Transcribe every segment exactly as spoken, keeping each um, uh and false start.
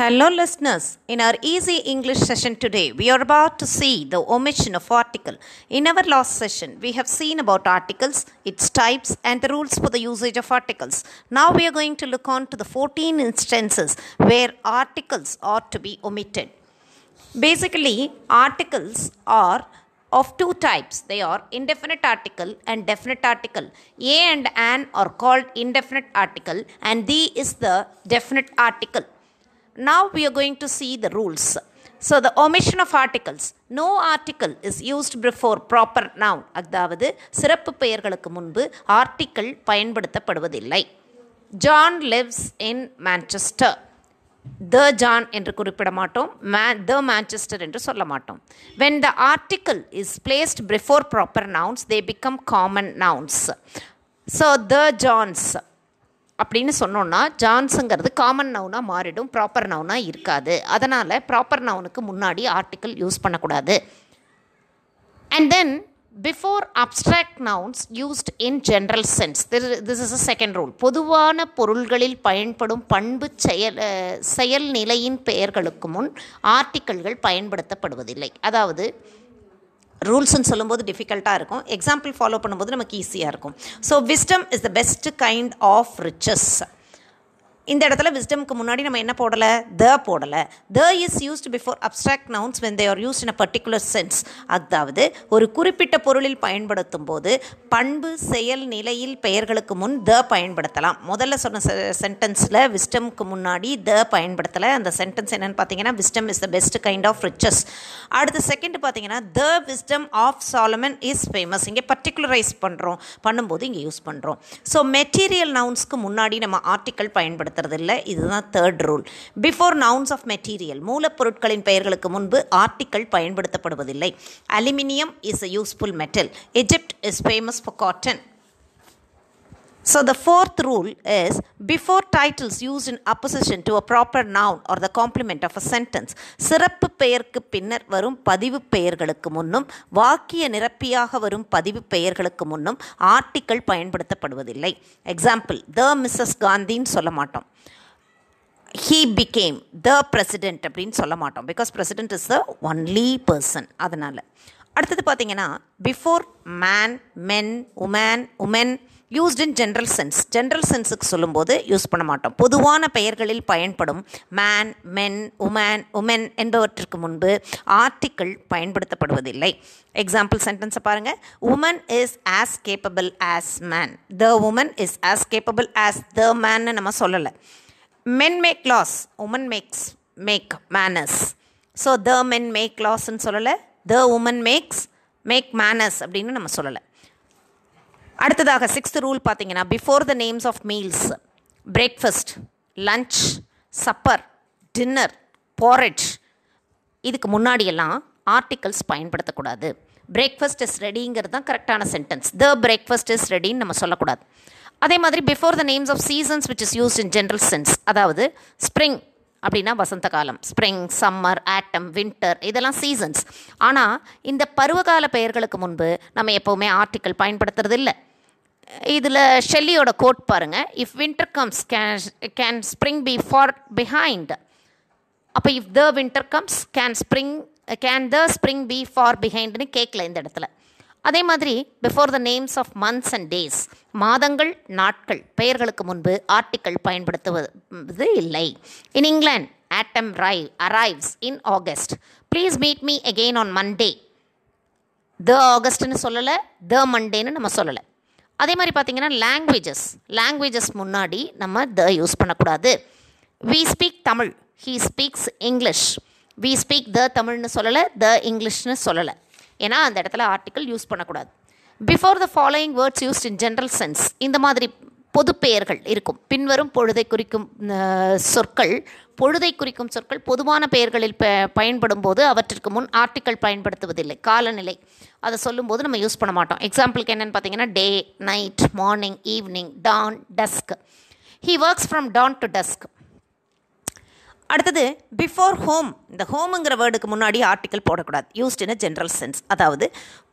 Hello listeners, in our easy English session today we are about to see the omission of article. In our last session we have seen about articles, its types and the rules for the usage of articles. Now we are going to look on to the fourteen instances where articles are to be omitted. Basically articles are of two types. They are indefinite article and definite article. A and an are called indefinite article and the is the definite article. Now we are going to see the rules. So the omission of articles. No article is used before proper noun. அதாவது சிறப்பு பெயர்களுக்கு முன்பு article பயன்படுத்தப்படுவதில்லை. John lives in Manchester. The John என்று குறிப்பிட மாட்டோம். The Manchester என்று சொல்ல மாட்டோம். When the article is placed before proper nouns, they become common nouns. So the Johns அப்படின்னு சொன்னோன்னா ஜான்ஸுங்கிறது காமன் நவுனாக மாறிடும், ப்ராப்பர் நவுனாக இருக்காது. அதனால் ப்ராப்பர் நவுனுக்கு முன்னாடி ஆர்டிக்கிள் யூஸ் பண்ணக்கூடாது. And then before abstract nouns used in general sense. This is a second rule. பொதுவான பொருள்களில் பயன்படும் பண்பு செயல் செயல் நிலையின் பெயர்களுக்கு முன் ஆர்டிக்கிள்கள் பயன்படுத்தப்படுவதில்லை. அதாவது ரூல்ஸ்ன்னு சொல்லும்போது டிஃபிகல்ட்டாக இருக்கும், எக்ஸாம்பிள் ஃபாலோ பண்ணும்போது நமக்கு ஈஸியாக இருக்கும். So wisdom is the best kind of riches. இந்த இடத்துல விஸ்டம்க்கு முன்னாடி நம்ம என்ன போடலை? த போடலை. The is used before abstract nouns when they are used in a particular sense. அதாவது ஒரு குறிப்பிட்ட பொருளில் பயன்படுத்தும் போது பண்பு செயல் நிலையில் பெயர்களுக்கு முன் த பயன்படுத்தலாம். முதல்ல சொன்ன சென்டென்ஸில் விஸ்டம்க்கு முன்னாடி த பயன்படுத்தலை. அந்த சென்டென்ஸ் என்னென்னு பார்த்தீங்கன்னா, wisdom is the best kind of riches. அடுத்த செகண்ட் பார்த்தீங்கன்னா, the wisdom of Solomon is famous. இங்கே பர்டிகுலரைஸ் பண்ணுறோம், பண்ணும்போது இங்கே யூஸ் பண்ணுறோம். ஸோ மெட்டீரியல் நவுன்ஸ்க்கு முன்னாடி நம்ம ஆர்டிக்கல் பயன்படுத்த ில்லை. இதுதான் third rule. Before nouns of material, மூலப்பொருட்களின் பெயர்களுக்கு முன்பு ஆர்டிக்கிள் பயன்படுத்தப்படுவதில்லை. Aluminium is a useful metal. Egypt is famous for cotton. So the fourth rule is before titles used in opposition to a proper noun or the complement of a sentence. சிறப்பு பெயருக்கு பின்னர் வரும் பதிவு பெயர்களுக்கு முன்னும் வாக்கிய நிரப்பியாக வரும் பதிவு பெயர்களுக்கு முன்னும் ஆர்டிக்கிள் பயன்படுத்தப்படுவதில்லை. எக்ஸாம்பிள், த மிஸ்ஸஸ் காந்தின்னு சொல்ல மாட்டோம். He became the president அப்படின்னு சொல்ல மாட்டோம், because president is the only person. அதனால் அடுத்தது பார்த்தீங்கன்னா, before man, men, woman, women used in general sense. General sense-க்கு சொல்லும்போது யூஸ் பண்ண மாட்டோம். பொதுவான பெயர்களில் பயன்படும் man, men, woman, women என்பவற்றிற்கு முன்பு ஆர்டிக்கிள் பயன்படுத்தப்படுவதில்லை. எக்ஸாம்பிள் சென்டென்ஸை பாருங்கள். woman is as capable as man. The woman is as capable as the man-னு நம்ம சொல்லலை. men make laws, women makes make manners. So the men make laws-ன்னு சொல்லலை, the woman makes make manners அப்படின்னு நம்ம சொல்லலை. அடுத்ததாக சிக்ஸ்த் ரூல் பார்த்தீங்கன்னா, before the names of meals, breakfast, lunch, supper, dinner, porridge, இதுக்கு முன்னாடியெல்லாம் ஆர்டிகல்ஸ் பயன்படுத்தக்கூடாது. பிரேக்ஃபஸ்ட் இஸ் ரெடிங்கிறது தான் கரெக்டான சென்டென்ஸ். த பிரேக்ஃபஸ்ட் இஸ் ரெடின்னு நம்ம சொல்லக்கூடாது. அதே மாதிரி before the names of seasons which is used in general sense. அதாவது ஸ்ப்ரிங் அப்படின்னா வசந்த காலம், ஸ்ப்ரிங், சம்மர், ஆட்டம், வின்டர், இதெல்லாம் சீசன்ஸ். ஆனால் இந்த பருவகால பெயர்களுக்கு முன்பு நம்ம எப்போவுமே ஆர்டிக்கிள் பயன்படுத்துறது இல்லை. இதில் ஷெல்லியோட கோட் பாருங்கள், if winter comes can can spring be far behind. அப்போ if the winter comes can spring can the spring be far பிஹைண்ட்னு கேட்கல இந்த இடத்துல. அதே மாதிரி before the names of months and days, மாதங்கள், நாட்கள் பெயர்களுக்கு முன்பு ஆர்டிக்கிள் பயன்படுத்துவது இல்லை. In England autumn rive arrives in August. Please meet me again on Monday. The ஆகஸ்ட்னு சொல்லலை, த மண்டேன்னு நம்ம சொல்லலை. அதே மாதிரி பார்த்திங்கன்னா லாங்குவேஜஸ், லாங்குவேஜஸ் முன்னாடி நம்ம த யூஸ் பண்ணக்கூடாது. We speak Tamil, he speaks English. We speak the தமிழ்னு சொல்லலை, த இங்கிலீஷ்னு சொல்லலை, ஏன்னா அந்த இடத்துல ஆர்டிக்கிள் யூஸ் பண்ணக்கூடாது. Before the following words used in general sense, இந்த மாதிரி பொதுப்பெயர்கள் இருக்கும். பின்வரும் பொழுதை குறிக்கும் சொற்கள் பொழுதை குறிக்கும் சொற்கள் பொதுவான பெயர்களில் ப பயன்படும் போது அவற்றிற்கு முன் ஆர்டிக்கல் பயன்படுத்துவதில்லை. காலநிலை அதை சொல்லும்போது நம்ம யூஸ் பண்ண மாட்டோம். எக்ஸாம்பிளுக்கு என்னென்னு பார்த்தீங்கன்னா day, night, morning, evening, dawn, dusk. He works from dawn to dusk. அடுத்தது பிஃபோர் ஹோம். இந்த ஹோமுங்கிற வேர்டுக்கு முன்னாடி ஆர்டிக்கல் போடக்கூடாது. Used in a general sense, அதாவது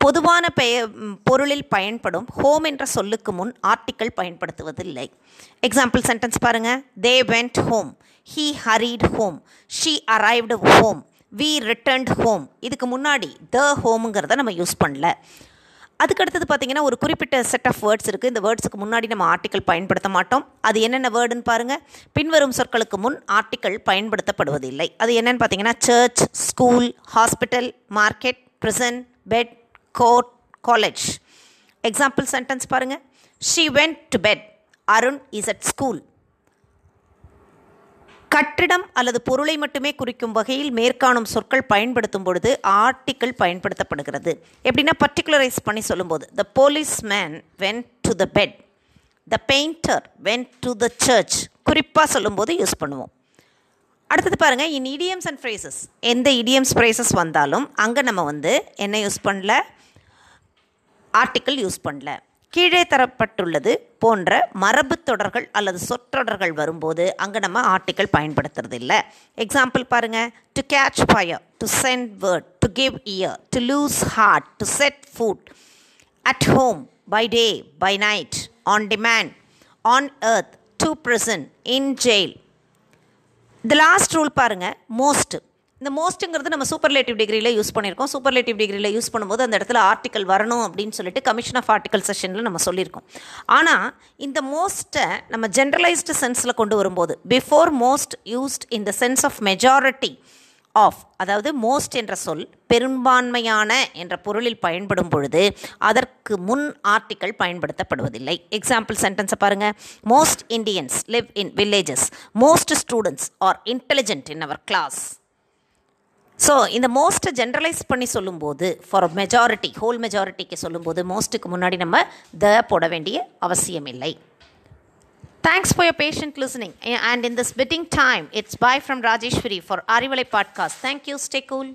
பொதுவான பெயர் பொருளில் பயன்படும் ஹோம் என்ற சொல்லுக்கு முன் ஆர்டிக்கல் பயன்படுத்துவதில்லை. எக்ஸாம்பிள் சென்டென்ஸ் பாருங்கள். They went home, he hurried home, she arrived home, we returned home. இதுக்கு முன்னாடி த ஹோமுங்கிறத நம்ம யூஸ் பண்ணல. அதுக்கடுத்தது பார்த்திங்கன்னா ஒரு குறிப்பிட்ட செட் ஆஃப் வேர்ட்ஸ் இருக்குது. இந்த வேர்ட்ஸுக்கு முன்னாடி நம்ம ஆர்டிக்கல் பயன்படுத்த மாட்டோம். அது என்னென்ன வேர்டுன்னு பாருங்கள். பின்வரும் சொற்களுக்கு முன் ஆர்டிக்கல் பயன்படுத்தப்படுவதில்லை. அது என்னென்னு பார்த்திங்கன்னா church, school, hospital, market, prison, bed, court, college. Example sentence பாருங்கள். She went to bed, Arun is at school. கட்டிடம் அல்லது பொருளை மட்டுமே குறிக்கும் வகையில் மேற்காணும் சொற்கள் பயன்படுத்தும் பொழுது ஆர்டிக்கல் பயன்படுத்தப்படுகிறது. எப்படின்னா பர்டிகுலரைஸ் பண்ணி சொல்லும்போது the police man went to the bed, the painter went to the church, குறிப்பாக சொல்லும்போது யூஸ் பண்ணுவோம். அடுத்தது பாருங்கள். இன் இடியம்ஸ் அண்ட் ஃப்ரேசஸ், எந்த இடியம்ஸ் ஃப்ரேசஸ் வந்தாலும் அங்கே நம்ம வந்து என்ன யூஸ் பண்ணல, ஆர்டிக்கல் யூஸ் பண்ணல. கீழே தரப்பட்டுள்ளது போன்ற மரபு தொடர்கள் அல்லது சொற்றொடர்கள் வரும்போது அங்கே நம்ம ஆர்டிக்கல் பயன்படுத்துறது இல்லை. எக்ஸாம்பிள் பாருங்கள். To catch fire, to send word, to give ear, to lose heart, to set foot, at home, by day, by night, on demand, on earth, to prison, in jail. The last rule பாருங்கள். Most. இந்த மோஸ்ட்டுங்கிறது நம்ம superlative டிகிரியில் use பண்ணியிருக்கோம். Superlative டிகிரியில் use பண்ணும்போது அந்த இடத்துல ஆர்டிக்கல் வரணும் அப்படின்னு சொல்லிட்டு கமிஷன் ஆஃப் ஆர்டிக்கல் செஷனில் நம்ம சொல்லியிருக்கோம். ஆனால் இந்த மோஸ்ட்டை நம்ம ஜென்ரலைஸ்டு சென்ஸில் கொண்டு வரும்போது before most used in the sense of majority of, அதாவது மோஸ்ட் என்ற சொல் பெரும்பான்மையான என்ற பொருளில் பயன்படும் பொழுது அதற்கு முன் ஆர்டிக்கல் பயன்படுத்தப்படுவதில்லை. எக்ஸாம்பிள் சென்டென்ஸை பாருங்கள். Most Indians live in villages, most students are intelligent in our class. So இந்த மோஸ்ட்டை ஜென்ரலைஸ் பண்ணி சொல்லும்போது ஃபார் மெஜாரிட்டி, ஹோல் மெஜாரிட்டிக்கு சொல்லும்போது மோஸ்ட்டுக்கு முன்னாடி நம்ம த போட வேண்டிய அவசியம் இல்லை. Thanks for your patient listening and in this fitting time. It's bye from Rajeswari for Arivalai podcast. Thank you. Stay cool.